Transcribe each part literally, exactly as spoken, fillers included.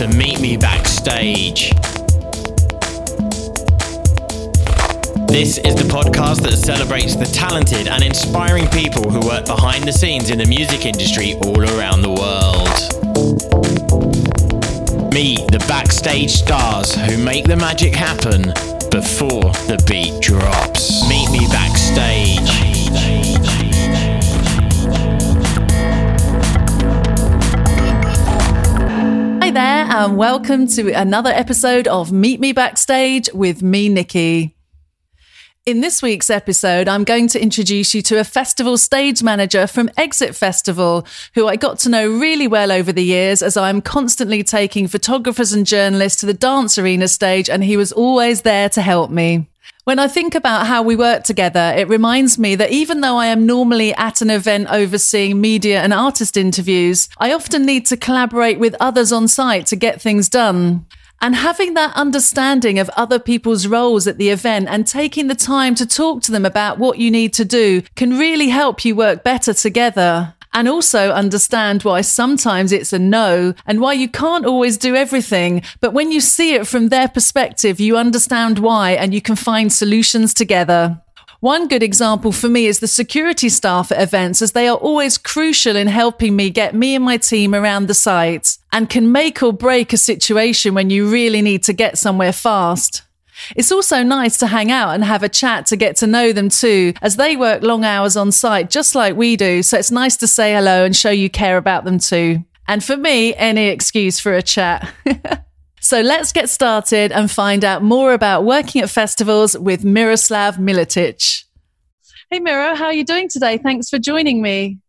to meet me backstage. This is the podcast that celebrates the talented and inspiring people who work behind the scenes in the music industry all around the world. Meet the backstage stars who make the magic happen before the beat drops. Meet me backstage. Hi there, and welcome to another episode of Meet Me Backstage with me, Nikki. In this week's episode, I'm going to introduce you to a festival stage manager from Exit Festival, who I got to know really well over the years as I'm constantly taking photographers and journalists to the dance arena stage, and he was always there to help me. When I think about how we work together, it reminds me that even though I am normally at an event overseeing media and artist interviews, I often need to collaborate with others on site to get things done. And having that understanding of other people's roles at the event and taking the time to talk to them about what you need to do can really help you work better together. And also understand why sometimes it's a no and why you can't always do everything. But when you see it from their perspective, you understand why and you can find solutions together. One good example for me is the security staff at events, as they are always crucial in helping me get me and my team around the site and can make or break a situation when you really need to get somewhere fast. It's also nice to hang out and have a chat to get to know them too, as they work long hours on site just like we do, so it's nice to say hello and show you care about them too. And for me, any excuse for a chat. So let's get started and find out more about working at festivals with Miroslav Miletic. Hey Miro, how are you doing today? Thanks for joining me.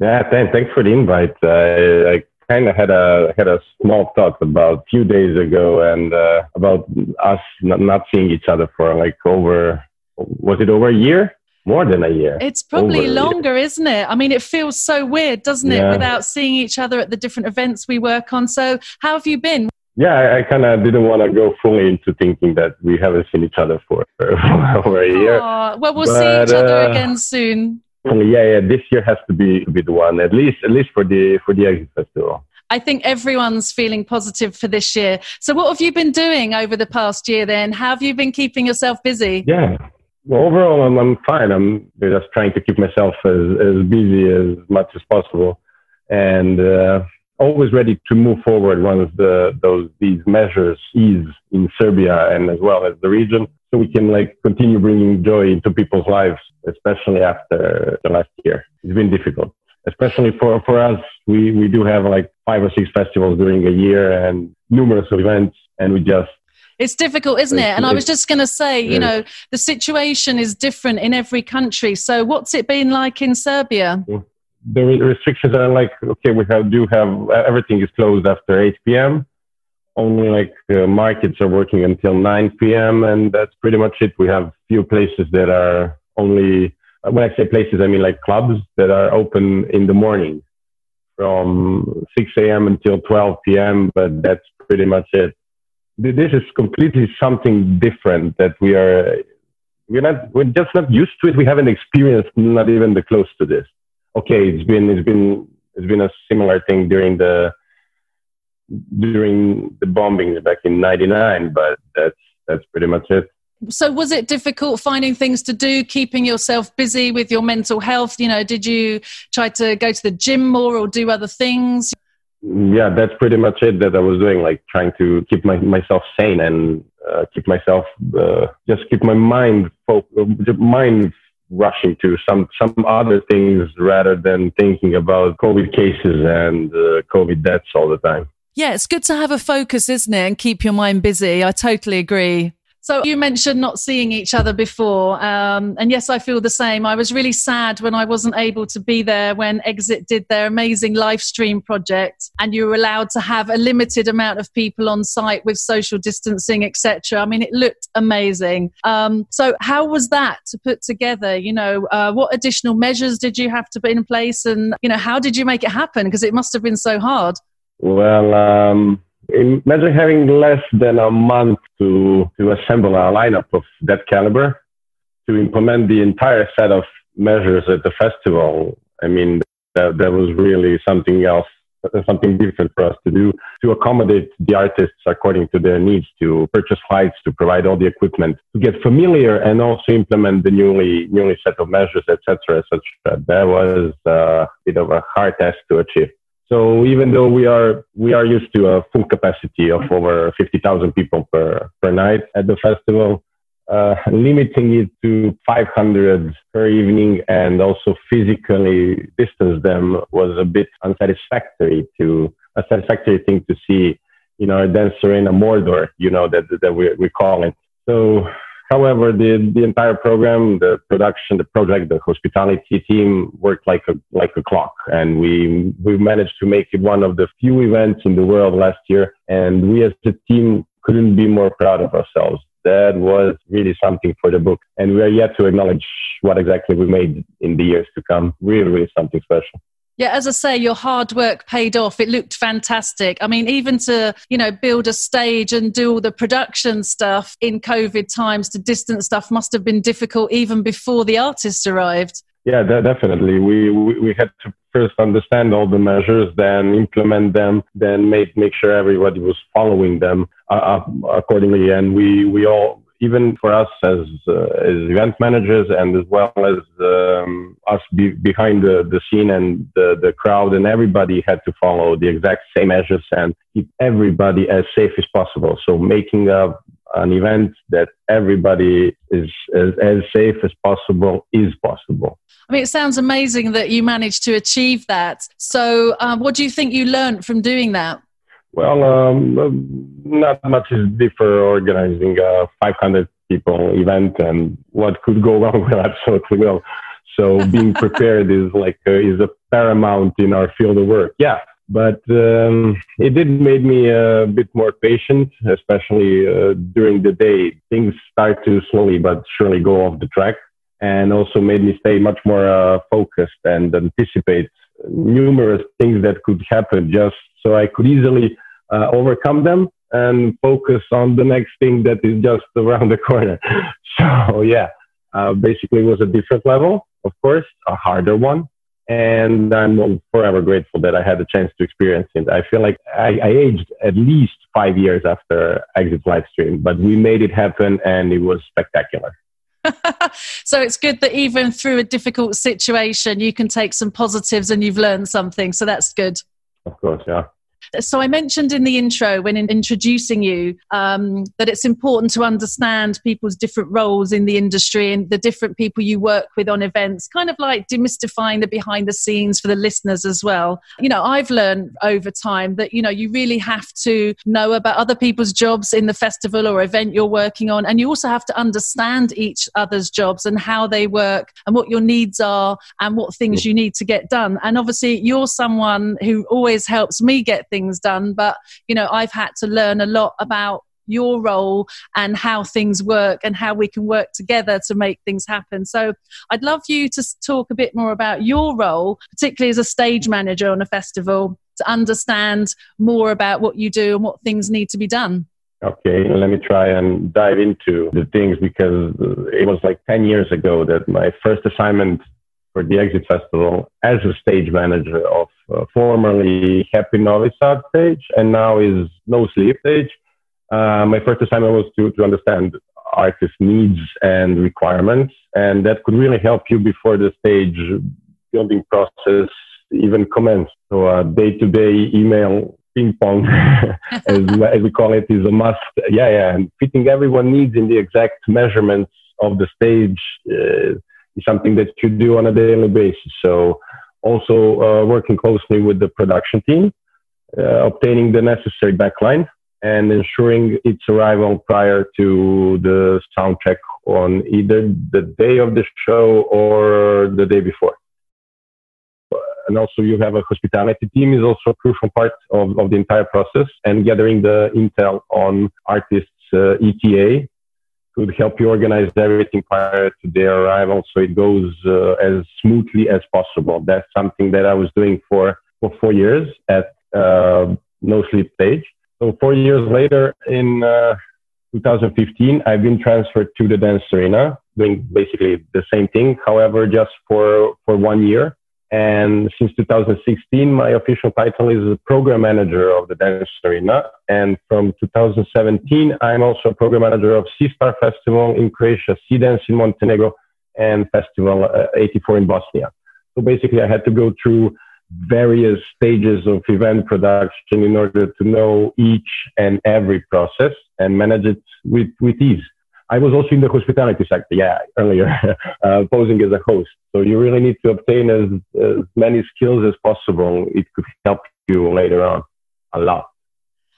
Yeah, thanks, thanks for the invite. Uh, I- kind of had a had a small talk about a few days ago and uh, about us not, not seeing each other for like over, was it over a year? More than a year. It's probably over longer, isn't it? I mean, it feels so weird, doesn't it, yeah. Without seeing each other at the different events we work on. So how have you been? Yeah, I, I kind of didn't want to go fully into thinking that we haven't seen each other for, for over a year. Aww. Well, we'll but, see each other uh, again soon. Yeah, yeah. This year has to be to be the one, at least at least for the for the Exit Festival. I think everyone's feeling positive for this year. So, what have you been doing over the past year? Then, how have you been keeping yourself busy? Yeah, well, overall, I'm I'm fine. I'm just trying to keep myself as, as busy as much as possible, and uh, always ready to move forward once the those these measures ease in Serbia and as well as the region. So we can like continue bringing joy into people's lives, especially after the last year. It's been difficult, especially for, for us. We, we do have like five or six festivals during a year and numerous events, and we just... It's difficult, isn't it? And I was just going to say, you know, the situation is different in every country. So what's it been like in Serbia? The restrictions are like, okay, we have, do have, everything is closed after eight p.m. Only like uh, markets are working until nine p.m. and that's pretty much it. We have few places that are only, when I say places, I mean like clubs that are open in the morning from six a.m. until twelve p.m. but that's pretty much it. This is completely something different that we are, we're not, we're just not used to it. We haven't experienced not even the close to this. Okay, it's been, it's been, it's been a similar thing during the, during the bombings back in ninety-nine, but that's that's pretty much it. So was it difficult finding things to do, keeping yourself busy with your mental health? You know, did you try to go to the gym more or do other things? Yeah, that's pretty much it that I was doing, like trying to keep my, myself sane and uh, keep myself, uh, just keep my mind fo- mind rushing to some, some other things rather than thinking about COVID cases and uh, COVID deaths all the time. Yeah, it's good to have a focus, isn't it? And keep your mind busy. I totally agree. So you mentioned not seeing each other before. Um, and yes, I feel the same. I was really sad when I wasn't able to be there when Exit did their amazing live stream project and you were allowed to have a limited amount of people on site with social distancing, et cetera. I mean, it looked amazing. Um, so how was that to put together? You know, uh, what additional measures did you have to put in place? And, you know, how did you make it happen? Because it must have been so hard. Well, um, imagine having less than a month to, to assemble a lineup of that caliber, to implement the entire set of measures at the festival. I mean, that, that was really something else something different for us to do, to accommodate the artists according to their needs, to purchase flights, to provide all the equipment, to get familiar and also implement the newly newly set of measures, et cetera, et cetera. That was uh, a bit of a hard task to achieve. So even though we are we are used to a full capacity of over fifty thousand people per, per night at the festival, uh, limiting it to five hundred per evening and also physically distance them was a bit unsatisfactory to a satisfactory thing to see in our dance arena Mordor, you know, that that we we call it. So, however, the the entire program, the production, the project, the hospitality team worked like a like a clock, and we we managed to make it one of the few events in the world last year. And we as a team couldn't be more proud of ourselves. That was really something for the book, and we are yet to acknowledge what exactly we made in the years to come. Really, really something special. Yeah, as I say, your hard work paid off. It looked fantastic. I mean, even to, you know, build a stage and do all the production stuff in COVID times, to distance stuff must have been difficult even before the artists arrived. Yeah, de- definitely. We, we we had to first understand all the measures, then implement them, then make make sure everybody was following them uh, accordingly. And we, we all, even for us as uh, as event managers and as well as um, us be- behind the, the scene and the, the crowd and everybody had to follow the exact same measures and keep everybody as safe as possible. So making a, an event that everybody is as, as safe as possible is possible. I mean, it sounds amazing that you managed to achieve that. So uh, what do you think you learned from doing that? Well, um, not much is different organizing a five hundred people event, and what could go wrong will absolutely will. So being prepared is like uh, is a paramount in our field of work. Yeah, but um, it did make me a bit more patient, especially uh, during the day. Things start to slowly but surely go off the track, and also made me stay much more uh, focused and anticipate numerous things that could happen, just so I could easily uh, overcome them and focus on the next thing that is just around the corner. So yeah, uh, basically it was a different level, of course, a harder one. And I'm forever grateful that I had a chance to experience it. I feel like I, I aged at least five years after Exit Livestream, but we made it happen and it was spectacular. So it's good that even through a difficult situation, you can take some positives and you've learned something. So that's good. Of course, yeah. So I mentioned in the intro when in introducing you um, that it's important to understand people's different roles in the industry and the different people you work with on events, kind of like demystifying the behind the scenes for the listeners as well. You know, I've learned over time that, you know, you really have to know about other people's jobs in the festival or event you're working on. And you also have to understand each other's jobs and how they work and what your needs are and what things you need to get done. And obviously you're someone who always helps me get things done, but you know, I've had to learn a lot about your role and how things work and how we can work together to make things happen. So I'd love you to talk a bit more about your role, particularly as a stage manager on a festival, to understand more about what you do and what things need to be done. Okay, let me try and dive into the things, because it was like ten years ago that my first assignment for the Exit Festival as a stage manager of uh, formerly Happy Novi Sad stage and now is No Sleep Stage. Uh, my first assignment was to, to understand artist needs and requirements, and that could really help you before the stage building process even commenced. So a day-to-day email ping pong, as, as we call it, is a must. Yeah, yeah, and fitting everyone's needs in the exact measurements of the stage uh, is something that you do on a daily basis. So also uh, working closely with the production team, uh, obtaining the necessary backline and ensuring its arrival prior to the sound check on either the day of the show or the day before. And also you have a hospitality team is also a crucial part of, of the entire process, and gathering the intel on artists' uh, E T A could help you organize everything prior to their arrival so it goes uh, as smoothly as possible. That's something that I was doing for, for four years at uh, No Sleep Stage. So four years later, in uh, two thousand fifteen, I've been transferred to the dance arena, doing basically the same thing, however, just for, for one year. And since two thousand sixteen, my official title is the program manager of the Dance Arena. And from two thousand seventeen, I'm also program manager of Sea Star Festival in Croatia, Sea Dance in Montenegro, and Festival uh, eighty-four in Bosnia. So basically, I had to go through various stages of event production in order to know each and every process and manage it with, with ease. I was also in the hospitality sector, yeah, earlier, uh, posing as a host. So you really need to obtain as, as many skills as possible. It could help you later on a lot.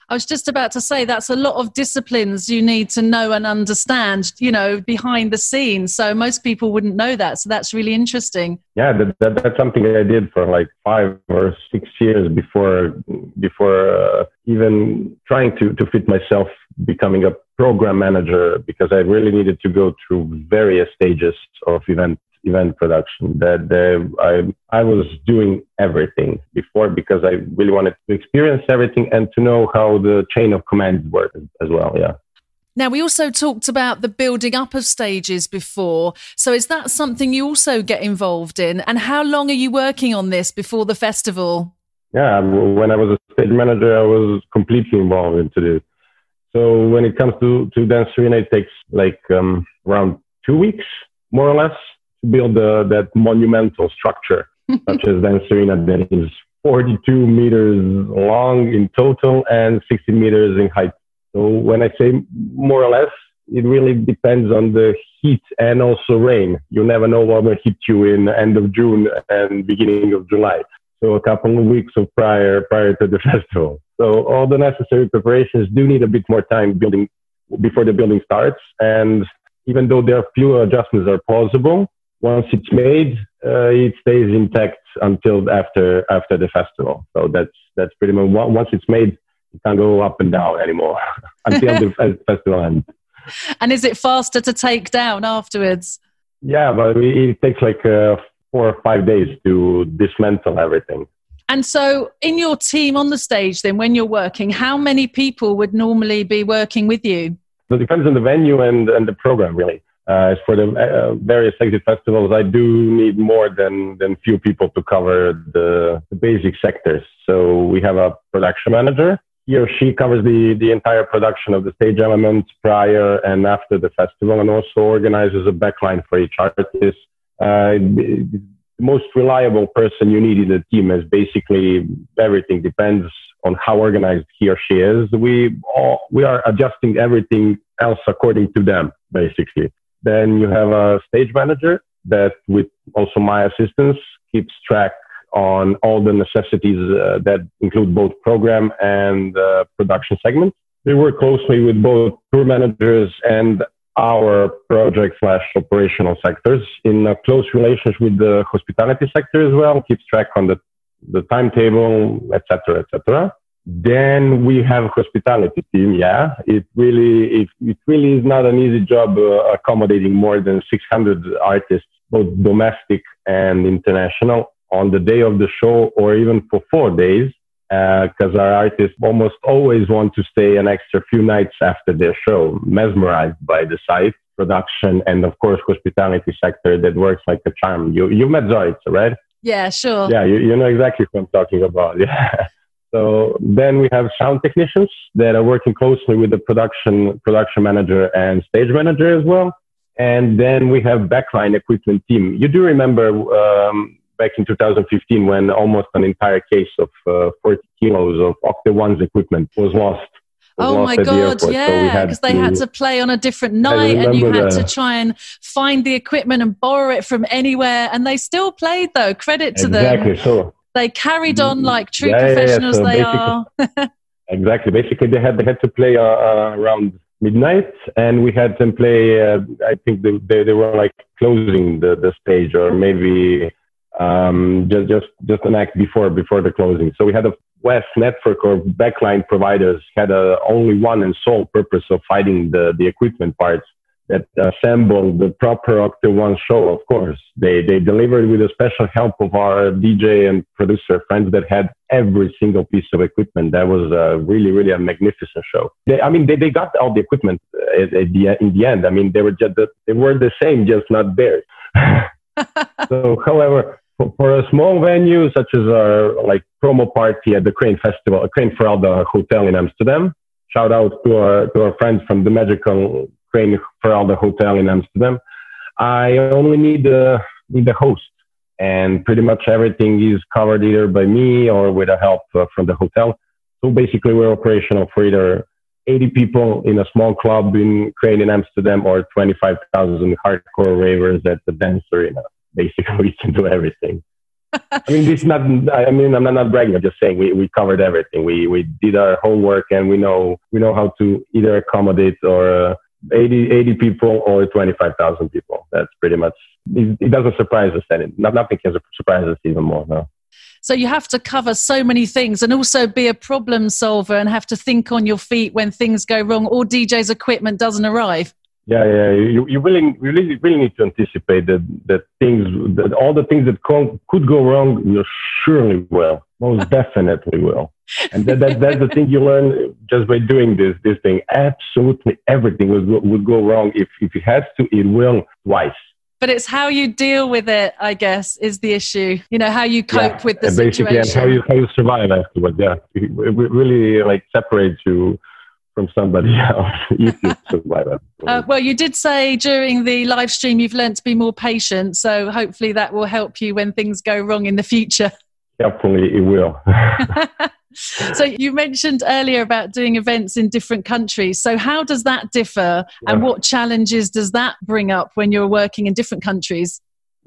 I was just about to say, that's a lot of disciplines you need to know and understand, you know, behind the scenes. So most people wouldn't know that. So that's really interesting. Yeah, that, that, that's something I did for like five or six years before before uh, even trying to, to fit myself becoming a program manager, because I really needed to go through various stages of event event production. That uh, I I was doing everything before because I really wanted to experience everything and to know how the chain of command works as well. Yeah. Now, we also talked about the building up of stages before. So is that something you also get involved in? And how long are you working on this before the festival? Yeah, when I was a stage manager, I was completely involved into this. So when it comes to, to Dance Arena, it takes like um, around two weeks, more or less, to build uh, that monumental structure, such as Dance Arena, that is forty-two meters long in total and sixty meters in height. So when I say more or less, it really depends on the heat and also rain. You never know what will hit you in the end of June and beginning of July. So a couple of weeks of prior prior to the festival. So all the necessary preparations do need a bit more time building before the building starts. And even though there are few adjustments are plausible, once it's made, uh, it stays intact until after after the festival. So that's that's pretty much once it's made, it can't go up and down anymore until the festival ends. And is it faster to take down afterwards? Yeah, but it takes like uh, four or five days to dismantle everything. And so in your team on the stage, then, when you're working, how many people would normally be working with you? It depends on the venue and, and the program, really. Uh, as for the uh, various exit festivals, I do need more than, than few people to cover the, the basic sectors. So we have a production manager. He or she covers the, the entire production of the stage elements prior and after the festival, and also organizes a backline for each artist. Uh, it, The most reliable person you need in the team, as basically everything depends on how organized he or she is. We all, we are adjusting everything else according to them, basically. Then you have a stage manager that, with also my assistance, keeps track on all the necessities uh, that include both program and uh, production segments. We work closely with both tour managers and our project slash operational sectors in a close relationship with the hospitality sector as well, keeps track on the, the timetable, et cetera, et cetera. Then we have a hospitality team. Yeah, it really, it, it really is not an easy job uh, accommodating more than six hundred artists, both domestic and international, on the day of the show or even for four days. Because uh, our artists almost always want to stay an extra few nights after their show, mesmerized by the site, production, and of course, hospitality sector that works like a charm. You you met Zorica, right? Yeah, sure. Yeah, you, you know exactly what I'm talking about. Yeah. So then we have sound technicians that are working closely with the production production manager and stage manager as well. And then we have backline equipment team. You do remember. Um, Back in two thousand fifteen, when almost an entire case of uh, forty kilos of Octave One's equipment was lost. Was oh lost my God, the yeah, because so they had to play on a different night and you had the, to try and find the equipment and borrow it from anywhere. And they still played, though, credit to exactly, them. Exactly, so. They carried on like true yeah, professionals yeah, yeah. So they are. Exactly. Basically, they had, they had to play uh, uh, around midnight, and we had them play, uh, I think they, they, they were like closing the, the stage or maybe... Um, just, just, just an act before, before the closing. So we had a West network or backline providers had a, only one and sole purpose of finding the, the equipment parts that assembled the proper Octave One show. Of course, they, they delivered with the special help of our D J and producer friends that had every single piece of equipment. That was a really, really a magnificent show. They, I mean, they, they got all the equipment at, at the, in the end. I mean, they were just, they were the same, just not theirs. So, however, for, for a small venue such as our like promo party at the Crane Festival, Craneveld Hotel in Amsterdam. Shout out to our to our friends from the magical Craneveld Hotel in Amsterdam. I only need the need the host, and pretty much everything is covered either by me or with the help uh, from the hotel. So basically, we're operational for either eighty people in a small club in Crane in Amsterdam, or twenty-five thousand hardcore ravers at the dance arena. Basically, we can do everything. I mean, this is not, I mean, I'm not, not bragging. I'm just saying we, we covered everything. We we did our homework, and we know we know how to either accommodate or uh, eighty, eighty people or twenty-five thousand people. That's pretty much, it, it doesn't surprise us. Any, not, nothing can surprise us even more now. So you have to cover so many things and also be a problem solver and have to think on your feet when things go wrong or D J's equipment doesn't arrive. Yeah, yeah. You, you really, really, really need to anticipate that, that things, that all the things that co- could go wrong, you surely will. Most definitely will. And that, that that's the thing you learn just by doing this, this thing. Absolutely everything would, would go wrong. If, if it has to, it will twice. But it's how you deal with it, I guess, is the issue. You know, how you cope yeah, with the situation. Basically, and how you, how you survive afterwards, yeah. It, it really, like, separates you from somebody else. You can survive afterwards. Uh, well, you did say during the live stream you've learned to be more patient, so hopefully that will help you when things go wrong in the future. Hopefully it will. So you mentioned earlier about doing events in different countries. So how does that differ, and yeah. what challenges does that bring up when you're working in different countries?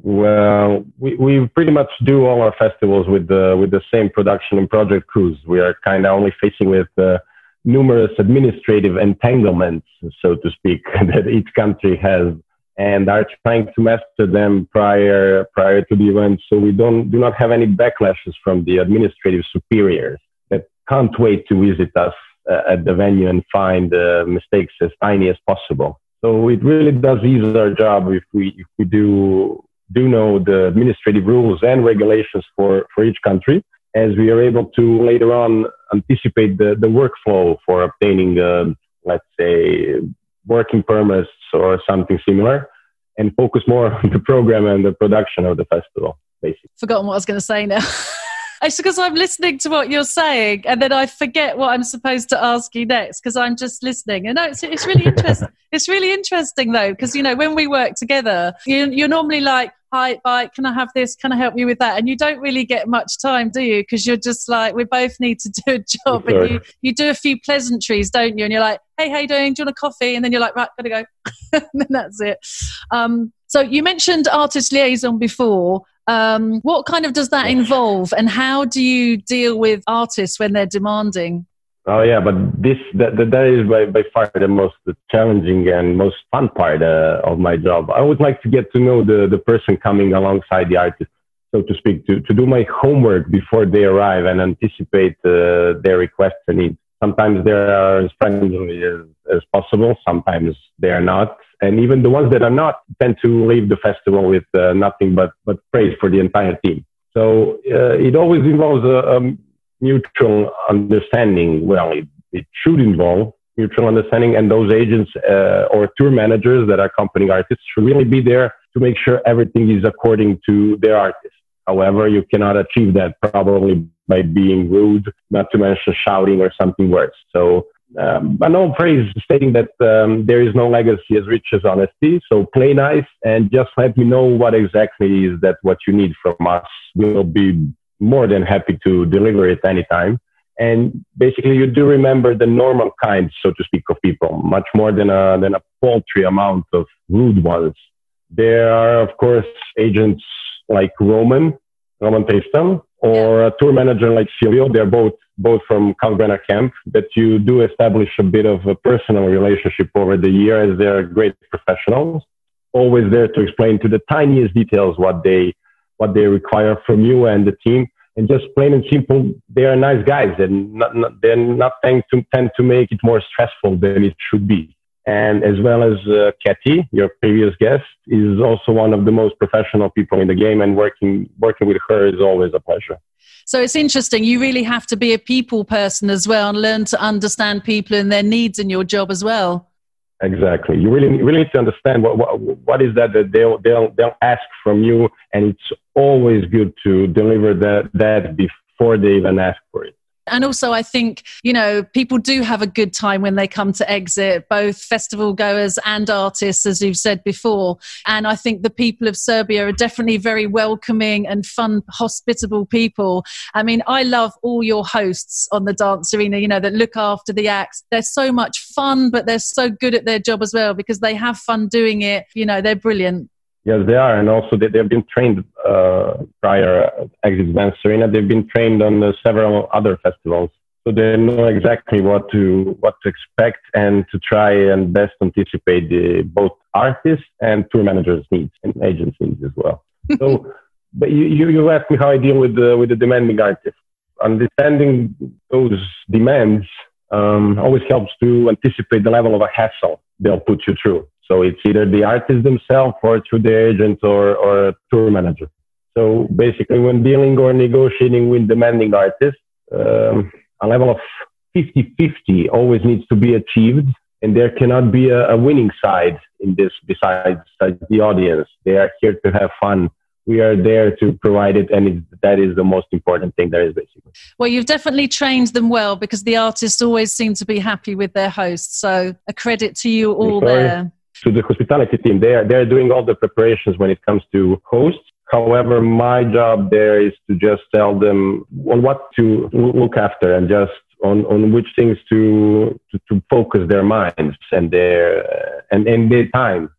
Well, we, we pretty much do all our festivals with the with the same production and project crews. We are kind of only facing with uh, numerous administrative entanglements, so to speak, that each country has, and are trying to master them prior prior to the event, so we don't do not have any backlashes from the administrative superiors that can't wait to visit us uh, at the venue and find uh, mistakes as tiny as possible. So it really does ease our job if we if we do do know the administrative rules and regulations for, for each country, as we are able to later on anticipate the, the workflow for obtaining, uh, let's say, working permits or something similar, and focus more on the program and the production of the festival, basically. Forgotten what I was going to say now. It's because I'm listening to what you're saying and then I forget what I'm supposed to ask you next because I'm just listening. And no, it's, it's really interesting. It's really interesting though, because, you know, when we work together, you, you're normally like, hi, bye, can I have this? Can I help you with that? And you don't really get much time, do you? Because you're just like, we both need to do a job. Sure. And you, you do a few pleasantries, don't you? And you're like, hey, how you doing? Do you want a coffee? And then you're like, right, gotta go. And then that's it. Um, so you mentioned artist liaison before. Um, what kind of does that involve, and how do you deal with artists when they're demanding? Oh yeah, but this that, that is by, by far the most challenging and most fun part uh, of my job. I would like to get to know the, the person coming alongside the artist, so to speak, to, to do my homework before they arrive and anticipate uh, their requests and needs. Sometimes they are as friendly as, as possible, sometimes they are not. And even the ones that are not tend to leave the festival with uh, nothing but, but praise for the entire team. So uh, it always involves a, a mutual understanding. Well, it, it should involve mutual understanding, and those agents uh, or tour managers that are accompanying artists should really be there to make sure everything is according to their artist. However, you cannot achieve that probably by being rude, not to mention shouting or something worse. So Um, an old phrase stating that um, there is no legacy as rich as honesty, so play nice and just let me know what exactly is that what you need from us. We'll be more than happy to deliver it anytime. And basically, you do remember the normal kind, so to speak, of people, much more than a, than a paltry amount of rude ones. There are, of course, agents like Roman, Roman Tristl, or a tour manager like Silvio. They're both both from Karsrena Camp, that you do establish a bit of a personal relationship over the year, as they're great professionals, always there to explain to the tiniest details what they what they require from you and the team. And just plain and simple, they are nice guys, and not, not, they're not tend to, tend to make it more stressful than it should be. And as well as uh, Katie, your previous guest, is also one of the most professional people in the game, and working working with her is always a pleasure. So it's interesting. You really have to be a people person as well and learn to understand people and their needs in your job as well. Exactly. You really, really need to understand what what, what is that that they'll, they'll, they'll ask from you. And it's always good to deliver that, that before they even ask for it. And also, I think, you know, people do have a good time when they come to Exit, both festival goers and artists, as you've said before. And I think the people of Serbia are definitely very welcoming and fun, hospitable people. I mean, I love all your hosts on the dance arena, you know, that look after the acts. They're so much fun, but they're so good at their job as well because they have fun doing it. You know, they're brilliant. Yes, they are. And also they, they've been trained uh, prior uh, Exit Dance Arena. They've been trained on uh, several other festivals. So they know exactly what to what to expect and to try and best anticipate the, both artists and tour managers' needs and agents' needs as well. So but you, you, you asked me how I deal with the, with the demanding artists. Understanding those demands um, always helps to anticipate the level of a hassle they'll put you through. So it's either the artist themselves or through the agent or, or a tour manager. So basically when dealing or negotiating with demanding artists, um, a level of fifty-fifty always needs to be achieved. And there cannot be a, a winning side in this besides the audience. They are here to have fun. We are there to provide it, and it, that is the most important thing there is, basically. Well, you've definitely trained them well because the artists always seem to be happy with their hosts. So a credit to you all there. To the hospitality team, they are they're doing all the preparations when it comes to hosts. However, my job there is to just tell them on what to look after and just on, on which things to, to, to focus their minds and their, and, and their time.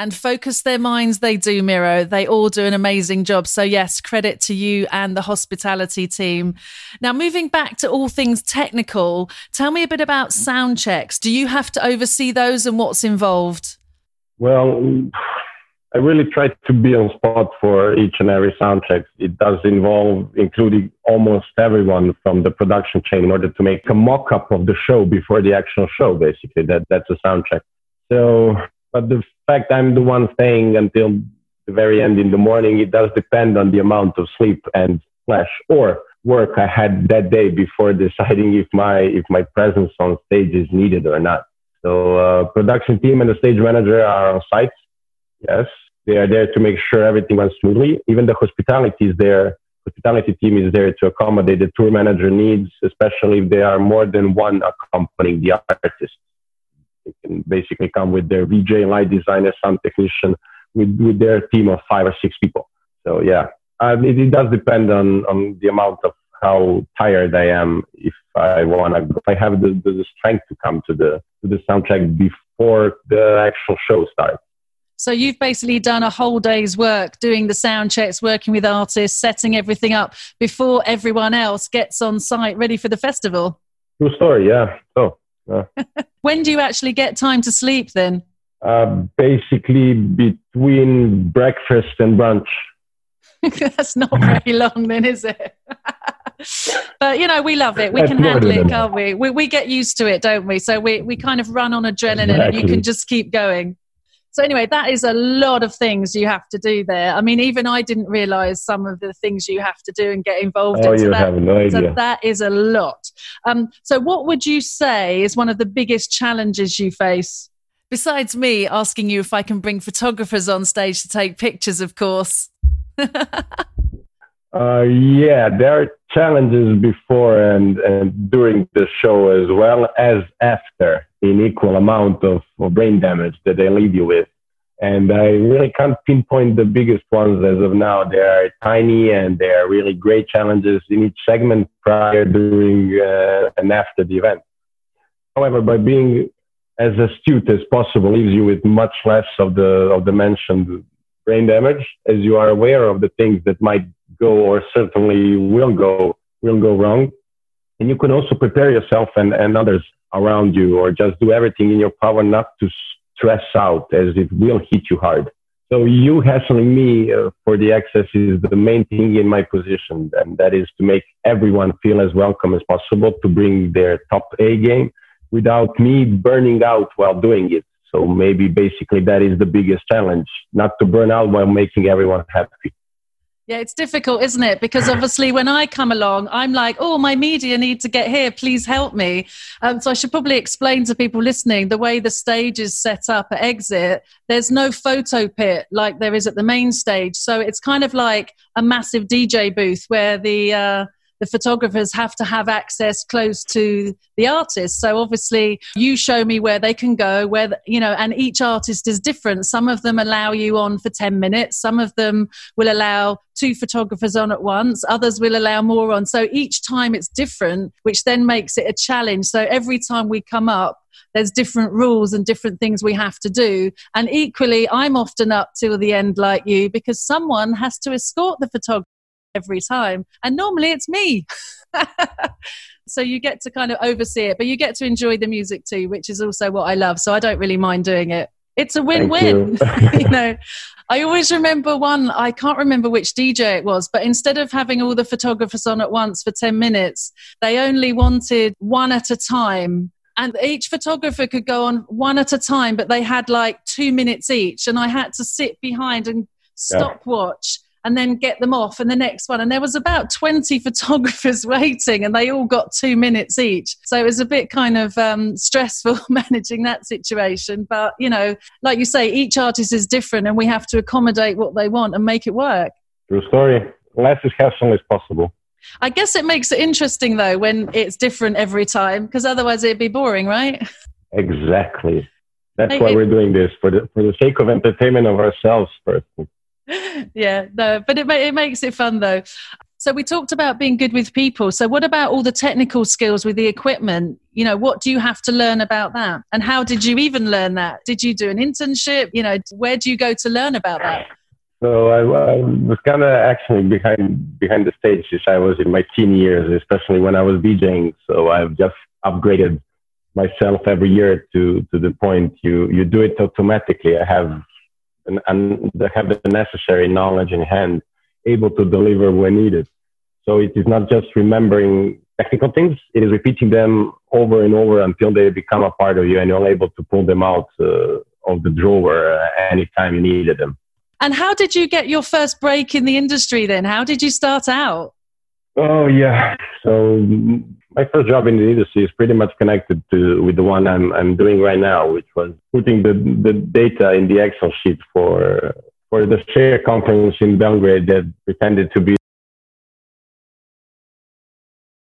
And focus their minds, they do, Miro. They all do an amazing job. So yes, credit to you and the hospitality team. Now, moving back to all things technical, tell me a bit about sound checks. Do you have to oversee those and what's involved? Well, I really try to be on spot for each and every sound check. It does involve including almost everyone from the production chain in order to make a mock-up of the show before the actual show, basically. That, that's a sound check. So, but the fact I'm the one staying until the very end in the morning, it does depend on the amount of sleep and slash or work I had that day before deciding if my if my presence on stage is needed or not. So uh, production team and the stage manager are on site. Yes, they are there to make sure everything runs smoothly. Even the hospitality is there. Hospitality team is there to accommodate the tour manager needs, especially if there are more than one accompanying the artist. They can basically come with their V J, light designer, sound technician, with, with their team of five or six people. So yeah, I mean, it does depend on, on the amount of how tired I am. If I want to, I have the, the strength to come to the to the soundtrack before the actual show starts. So you've basically done a whole day's work doing the sound checks, working with artists, setting everything up before everyone else gets on site, ready for the festival. True story. Yeah. So. Uh, when do you actually get time to sleep then? Uh, basically between breakfast and brunch. That's not very long then, is it? But, you know, we love it. We That's can handle it, can't we? we? We get used to it, don't we? So we, we kind of run on adrenaline exactly. And you can just keep going. So anyway, that is a lot of things you have to do there. I mean, even I didn't realise some of the things you have to do and get involved oh, in. You that, have no idea. So that is a lot. Um, so what would you say is one of the biggest challenges you face? Besides me asking you if I can bring photographers on stage to take pictures, of course. Uh, yeah, there are challenges before and, and during the show as well as after in equal amount of, of brain damage that they leave you with. And I really can't pinpoint the biggest ones as of now. They are tiny and they are really great challenges in each segment prior, during, uh, and after the event. However, by being as astute as possible leaves you with much less of the, of the mentioned brain damage, as you are aware of the things that might go or certainly will go will go wrong, and you can also prepare yourself and, and others around you, or just do everything in your power not to stress out, as it will hit you hard. So you hassling me uh, for the access is the main thing in my position, and that is to make everyone feel as welcome as possible, to bring their top A game without me burning out while doing it. So maybe basically that is the biggest challenge, not to burn out while making everyone happy. Yeah, it's difficult, isn't it? Because obviously when I come along, I'm like, oh, my media need to get here. Please help me. Um, so I should probably explain to people listening the way the stage is set up at Exit. There's no photo pit like there is at the main stage. So it's kind of like a massive D J booth where the uh, the photographers have to have access close to the artists. So obviously you show me where they can go, where, the, you know, and each artist is different. Some of them allow you on for ten minutes. Some of them will allow two photographers on at once. Others will allow more on. So each time it's different, which then makes it a challenge. So every time we come up, there's different rules and different things we have to do. And equally, I'm often up till the end like you, because someone has to escort the photographer every time, and normally it's me. So you get to kind of oversee it, but you get to enjoy the music too, which is also what I love. So I don't really mind doing it. It's a win-win. You. You know, I always remember one, I can't remember which D J it was, but instead of having all the photographers on at once for ten minutes, they only wanted one at a time. And each photographer could go on one at a time, but they had like two minutes each. And I had to sit behind and stopwatch. Yeah. And then get them off and the next one. And there was about twenty photographers waiting and they all got two minutes each. So it was a bit kind of um, stressful managing that situation. But, you know, like you say, each artist is different and we have to accommodate what they want and make it work. True story. Less is hassle as possible. I guess it makes it interesting, though, when it's different every time, because otherwise it'd be boring, right? Exactly. That's like why it- we're doing this, for the, for the sake of entertainment of ourselves first. Yeah, no, but it ma- it makes it fun though. So we talked about being good with people. So what about all the technical skills with the equipment? You know, what do you have to learn about that? And how did you even learn that? Did you do an internship? You know, where do you go to learn about that? So I, I was kind of actually behind behind the stage since I was in my teen years, especially when I was DJing. So I've just upgraded myself every year to to the point you you do it automatically. I have. And, and have the necessary knowledge in hand, able to deliver when needed. So it is not just remembering technical things, it is repeating them over and over until they become a part of you and you're able to pull them out uh, of the drawer anytime you needed them. And how did you get your first break in the industry then? How did you start out? Oh, yeah. So my first job in the industry is pretty much connected to with the one I'm I'm doing right now, which was putting the, the data in the Excel sheet for for the share conference in Belgrade that pretended to be.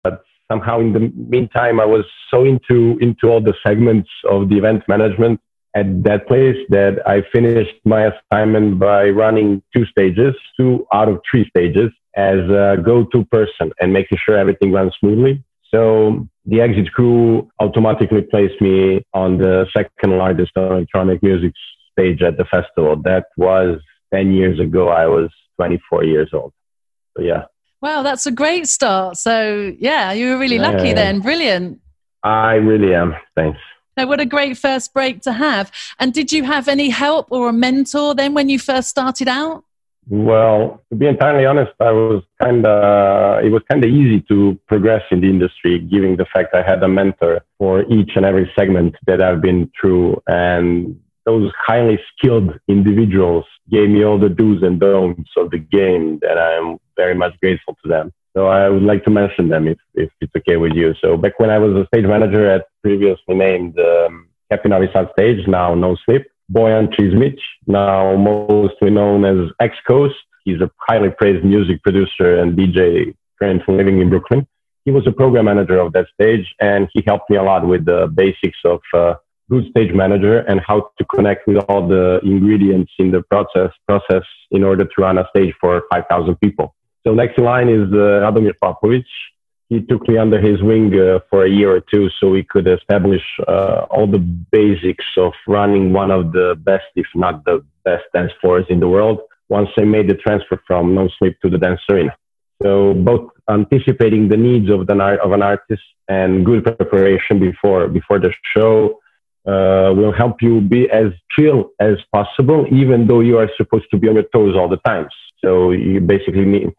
But somehow in the meantime, I was so into into all the segments of the event management at that place that I finished my assignment by running two stages, two out of three stages, as a go-to person and making sure everything runs smoothly. So the Exit crew automatically placed me on the second largest electronic music stage at the festival. That was ten years ago. I was twenty-four years old. So yeah. Wow, that's a great start. So yeah, you were really lucky yeah. then. Brilliant. I really am. Thanks. Now, what a great first break to have. And did you have any help or a mentor then when you first started out? Well, to be entirely honest, I was kind of, it was kind of easy to progress in the industry, given the fact I had a mentor for each and every segment that I've been through. And those highly skilled individuals gave me all the do's and don'ts of the game that I'm very much grateful to them. So I would like to mention them if, if it's okay with you. So back when I was a stage manager at previously named um, Captain Novi Sad Stage, now No Sleep, Bojan Trsmić, now mostly known as X Coast. He's a highly praised music producer and D J currently living in Brooklyn. He was a program manager of that stage, and he helped me a lot with the basics of uh, good stage manager and how to connect with all the ingredients in the process process in order to run a stage for five thousand people. So next in line is uh, Radomir Popović. He took me under his wing uh, for a year or two so we could establish uh, all the basics of running one of the best, if not the best, dance floors in the world once I made the transfer from No Sleep to the Dance Arena. So both anticipating the needs of, the, of an artist and good preparation before, before the show uh, will help you be as chill as possible, even though you are supposed to be on your toes all the time. So you basically need...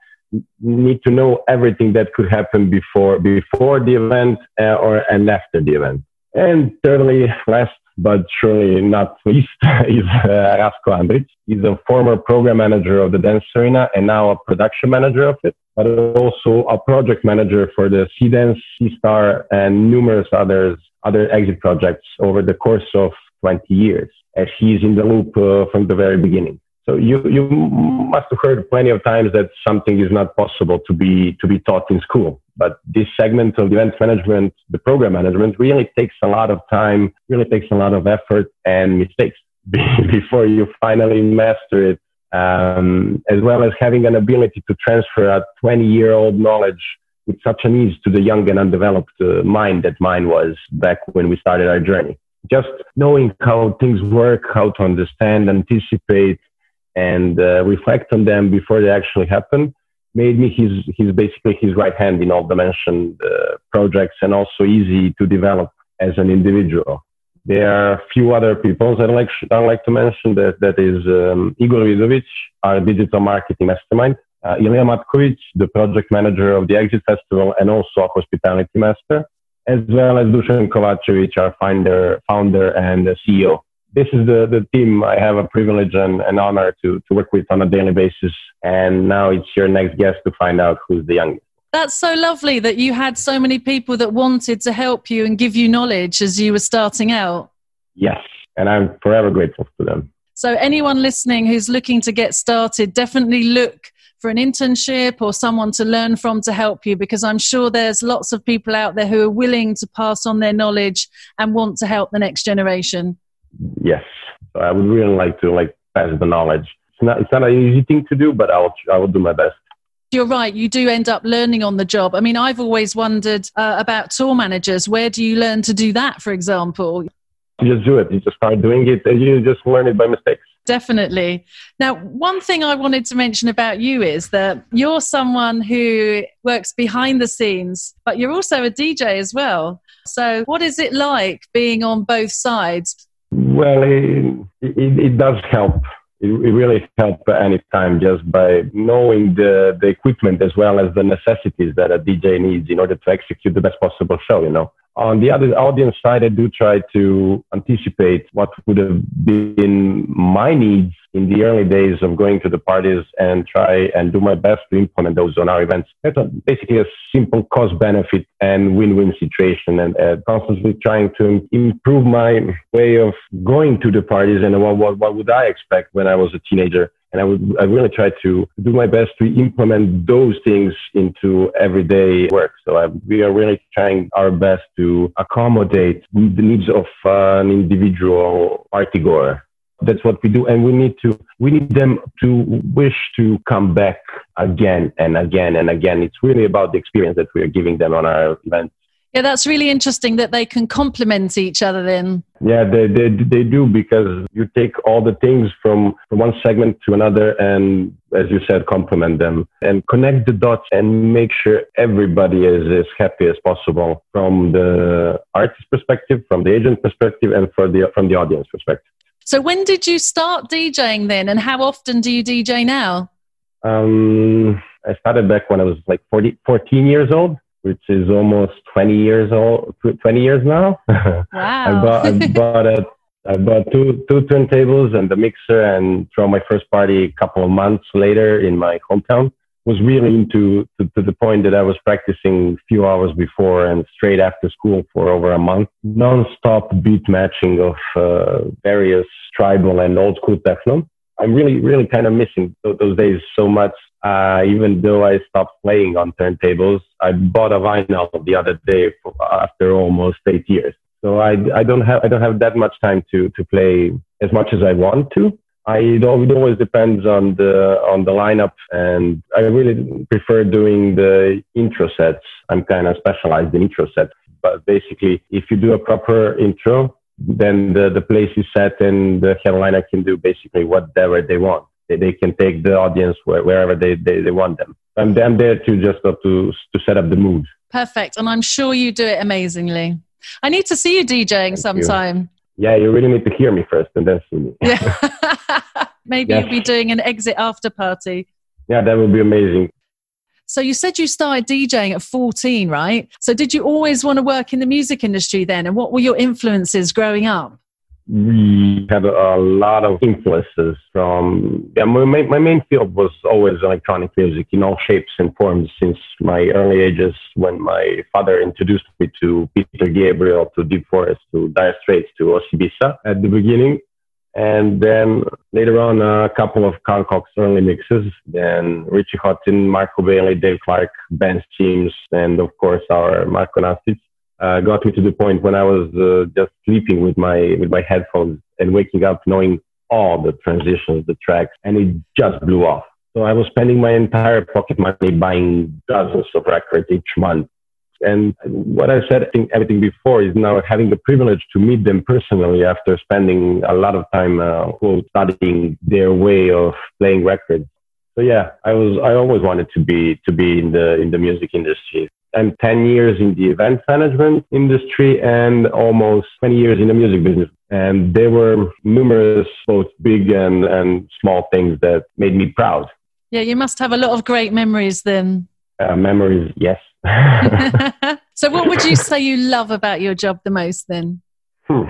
need to know everything that could happen before before the event uh, or and after the event. And thirdly, last but surely not least, is uh, Rasko Andrić. He's a former program manager of the Dance Arena and now a production manager of it, but also a project manager for the Sea Dance, Sea Star, and numerous others, other exit projects over the course of twenty years, as he's in the loop uh, from the very beginning. So you, you must have heard plenty of times that something is not possible to be, to be taught in school. But this segment of event management, the program management, really takes a lot of time, really takes a lot of effort and mistakes before you finally master it, um, as well as having an ability to transfer a twenty-year-old knowledge with such an ease to the young and undeveloped uh, mind that mine was back when we started our journey. Just knowing how things work, how to understand, anticipate, and uh, reflect on them before they actually happen made me his, his basically his right hand in all dimension uh, projects, and also easy to develop as an individual. There are a few other people that I like, I like to mention that, that is um, Igor Vidovic, our digital marketing mastermind, uh, Ilya Matkovich, the project manager of the Exit Festival and also a hospitality master, as well as Dusan Kovacevic, our founder, founder and C E O. This is the, the team I have a privilege and an honor to, to work with on a daily basis. And now it's your next guest to find out who's the youngest. That's so lovely that you had so many people that wanted to help you and give you knowledge as you were starting out. Yes, and I'm forever grateful to them. So anyone listening who's looking to get started, definitely look for an internship or someone to learn from to help you, because I'm sure there's lots of people out there who are willing to pass on their knowledge and want to help the next generation. Yes, so I would really like to like pass the knowledge. It's not, it's not an easy thing to do, but I'll I will do my best. You're right. You do end up learning on the job. I mean, I've always wondered uh, about tour managers. Where do you learn to do that, for example? You just do it. You just start doing it, and you just learn it by mistakes. Definitely. Now, one thing I wanted to mention about you is that you're someone who works behind the scenes, but you're also a D J as well. So what is it like being on both sides? Well, it, it, it does help. It, it really helps any time just by knowing the, the equipment as well as the necessities that a D J needs in order to execute the best possible show, you know. On the other audience side, I do try to anticipate what would have been my needs in the early days of going to the parties and try and do my best to implement those on our events. That's basically a simple cost-benefit and win-win situation, and uh, constantly trying to improve my way of going to the parties and what, what, what would I expect when I was a teenager. And I would I really try to do my best to implement those things into everyday work. So I, we are really trying our best to accommodate the needs of uh, an individual partygoer. That's what we do, and we need to we need them to wish to come back again and again and again. It's really about the experience that we are giving them on our events. Yeah, that's really interesting that they can complement each other then. Yeah, they, they they do, because you take all the things from, from one segment to another and, as you said, complement them and connect the dots and make sure everybody is as happy as possible from the artist perspective, from the agent perspective, and for the from the audience perspective. So when did you start DJing then, and how often do you D J now? Um, I started back when I was like forty, fourteen years old, which is almost twenty years old, twenty years now. Wow. I bought, I bought, a, I bought two, two turntables and the mixer, and through my first party a couple of months later in my hometown, was really into to, to the point that I was practicing a few hours before and straight after school for over a month, non-stop beat matching of uh, various tribal and old school techno. I'm really, really kind of missing those days so much. Uh, even though I stopped playing on turntables, I bought a vinyl the other day for, after almost eight years. So I, I don't have I don't have that much time to to play as much as I want to. I it always depends on the on the lineup, and I really prefer doing the intro sets. I'm kind of specialized in intro sets, but basically, if you do a proper intro, then the the place is set, and the headliner can do basically whatever they want. They, they can take the audience where, wherever they, they, they want them. I'm, I'm there to just uh, to to set up the mood. Perfect, and I'm sure you do it amazingly. I need to see you DJing Thank sometime. You. Yeah, you really need to hear me first and then see me. Yeah. Maybe yes. You'll be doing an exit after party. Yeah, that would be amazing. So you said you started DJing at fourteen, right? So did you always want to work in the music industry then? And what were your influences growing up? we had a lot of influences from, yeah, my main, my main field was always electronic music in all shapes and forms since my early ages, when my father introduced me to Peter Gabriel, to Deep Forest, to Dire Straits, to Osibisa at the beginning. And then later on, a couple of Carl Cox early mixes, then Richie Houghton, Marco Bailey, Dave Clark, Ben Steams, and of course our Marco Nassitz. Uh, got me to the point when I was uh, just sleeping with my with my headphones and waking up knowing all the transitions, the tracks, and it just blew off. So I was spending my entire pocket money buying dozens of records each month. And what I said, I think everything before is now having the privilege to meet them personally after spending a lot of time uh, studying their way of playing records. So yeah, I was I always wanted to be to be in the in the music industry. I'm ten years in the event management industry and almost twenty years in the music business. And there were numerous, both big and, and small things that made me proud. Yeah, you must have a lot of great memories then. Uh, memories, yes. So what would you say you love about your job the most then? Hmm.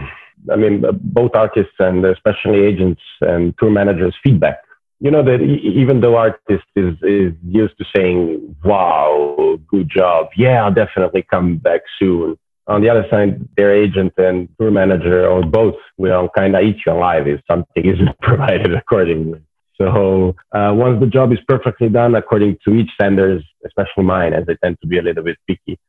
I mean, both artists and especially agents and tour managers' feedback. You know, that even though artist is, is used to saying, wow, good job. Yeah, I'll definitely come back soon. On the other side, their agent and tour manager or both will kind of eat you alive if something isn't provided accordingly. So uh, once the job is perfectly done, according to each standards, especially mine, as I tend to be a little bit picky,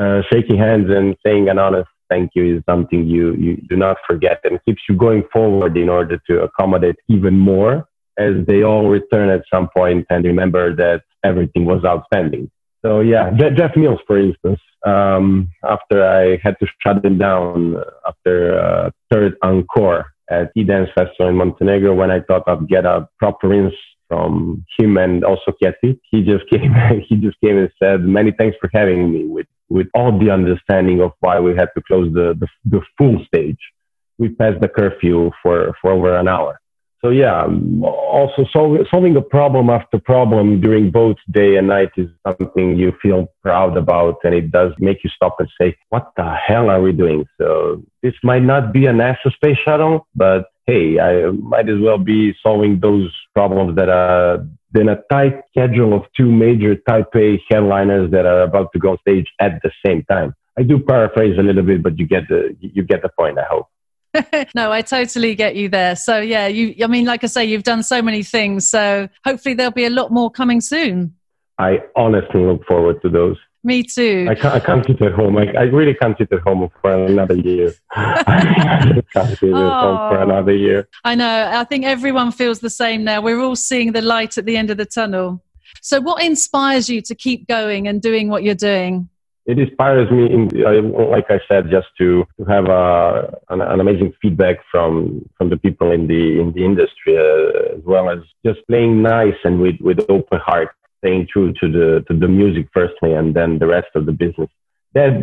uh, shaking hands and saying an honest thank you is something you, you do not forget and keeps you going forward in order to accommodate even more, as they all return at some point and remember that everything was outstanding. So yeah, Jeff Mills, for instance, um, after I had to shut him down after uh, third encore at Sea Dance Festival in Montenegro, when I thought I'd get a proper rinse from him and also Katie, he just came he just came and said, many thanks for having me, with, with all the understanding of why we had to close the, the, the full stage. We passed the curfew for, for over an hour. So yeah, also sol- solving a problem after problem during both day and night is something you feel proud about, and it does make you stop and say, what the hell are we doing? So this might not be a NASA space shuttle, but hey, I might as well be solving those problems that are in a tight schedule of two major Type A headliners that are about to go on stage at the same time. I do paraphrase a little bit, but you get the you get the point, I hope. No, I totally get you there. So yeah, you, I mean, like I say, you've done so many things. So hopefully there'll be a lot more coming soon. I honestly look forward to those. Me too. I can't, I can't sit at home. I, I really can't sit at home for another year. I can't sit at oh, home for another year. I know. I think everyone feels the same now. We're all seeing the light at the end of the tunnel. So what inspires you to keep going and doing what you're doing? It inspires me, in, uh, like I said, just to, to have uh, an, an amazing feedback from, from the people in the in the industry, uh, as well as just playing nice and with, with open heart, staying true to the to the music firstly, and then the rest of the business. That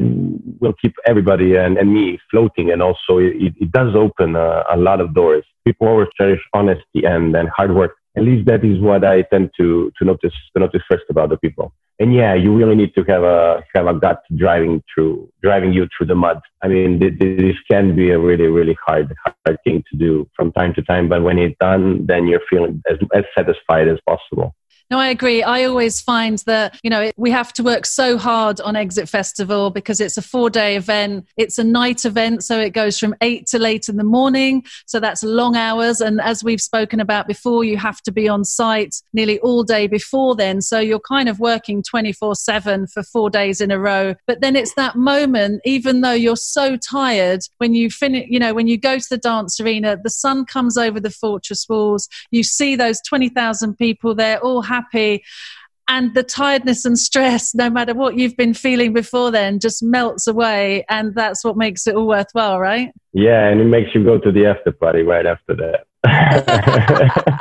will keep everybody and, and me floating, and also it, it does open a, a lot of doors. People always cherish honesty and, and hard work. At least that is what I tend to, to notice to notice first about the people. And yeah, you really need to have a have a gut driving through driving you through the mud. I mean, this can be a really really hard hard thing to do from time to time. But when it's done, then you're feeling as as satisfied as possible. No, I agree. I always find that, you know, it, we have to work so hard on Exit Festival because it's a four-day event. It's a night event, so it goes from eight to late in the morning. So that's long hours. And as we've spoken about before, you have to be on site nearly all day before then. So you're kind of working twenty-four seven for four days in a row. But then it's that moment, even though you're so tired, when you finish, you know, when you go to the dance arena, the sun comes over the fortress walls. You see those twenty thousand people there, all happy. Happy, and the tiredness and stress, no matter what you've been feeling before then, just melts away, and that's what makes it all worthwhile, right? Yeah, and it makes you go to the after party right after that.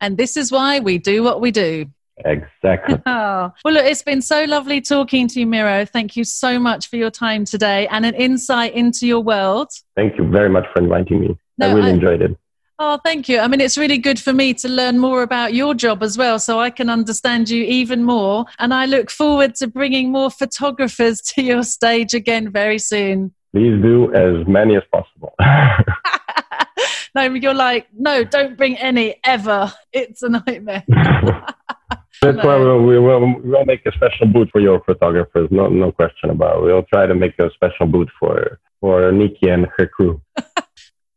And this is why we do what we do. Exactly. Oh. Well, look, it's been so lovely talking to you, Miro. Thank you so much for your time today and an insight into your world. Thank you very much for inviting me. No, I really I- enjoyed it. Oh, thank you. I mean, it's really good for me to learn more about your job as well, so I can understand you even more. And I look forward to bringing more photographers to your stage again very soon. please do as many as possible. No, you're like, no, don't bring any ever. It's a nightmare. That's why we'll, we will we'll make a special booth for your photographers. No, no question about it. We'll try to make a special booth for, for Nikki and her crew.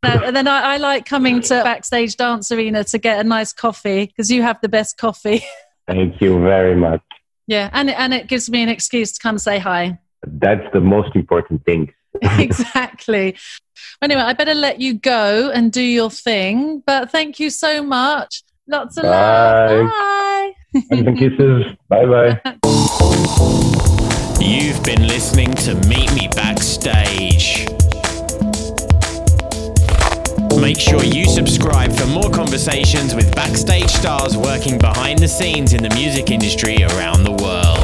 Uh, and then I, I like coming to Backstage Dance Arena to get a nice coffee, because you have the best coffee. Thank you very much. Yeah, and and it gives me an excuse to come say hi. That's the most important thing. Exactly. Anyway, I better let you go and do your thing. But thank you so much. Lots of bye. Love. Bye. Hugs and kisses. Bye-bye. You've been listening to Meet Me Backstage. Make sure you subscribe for more conversations with backstage stars working behind the scenes in the music industry around the world.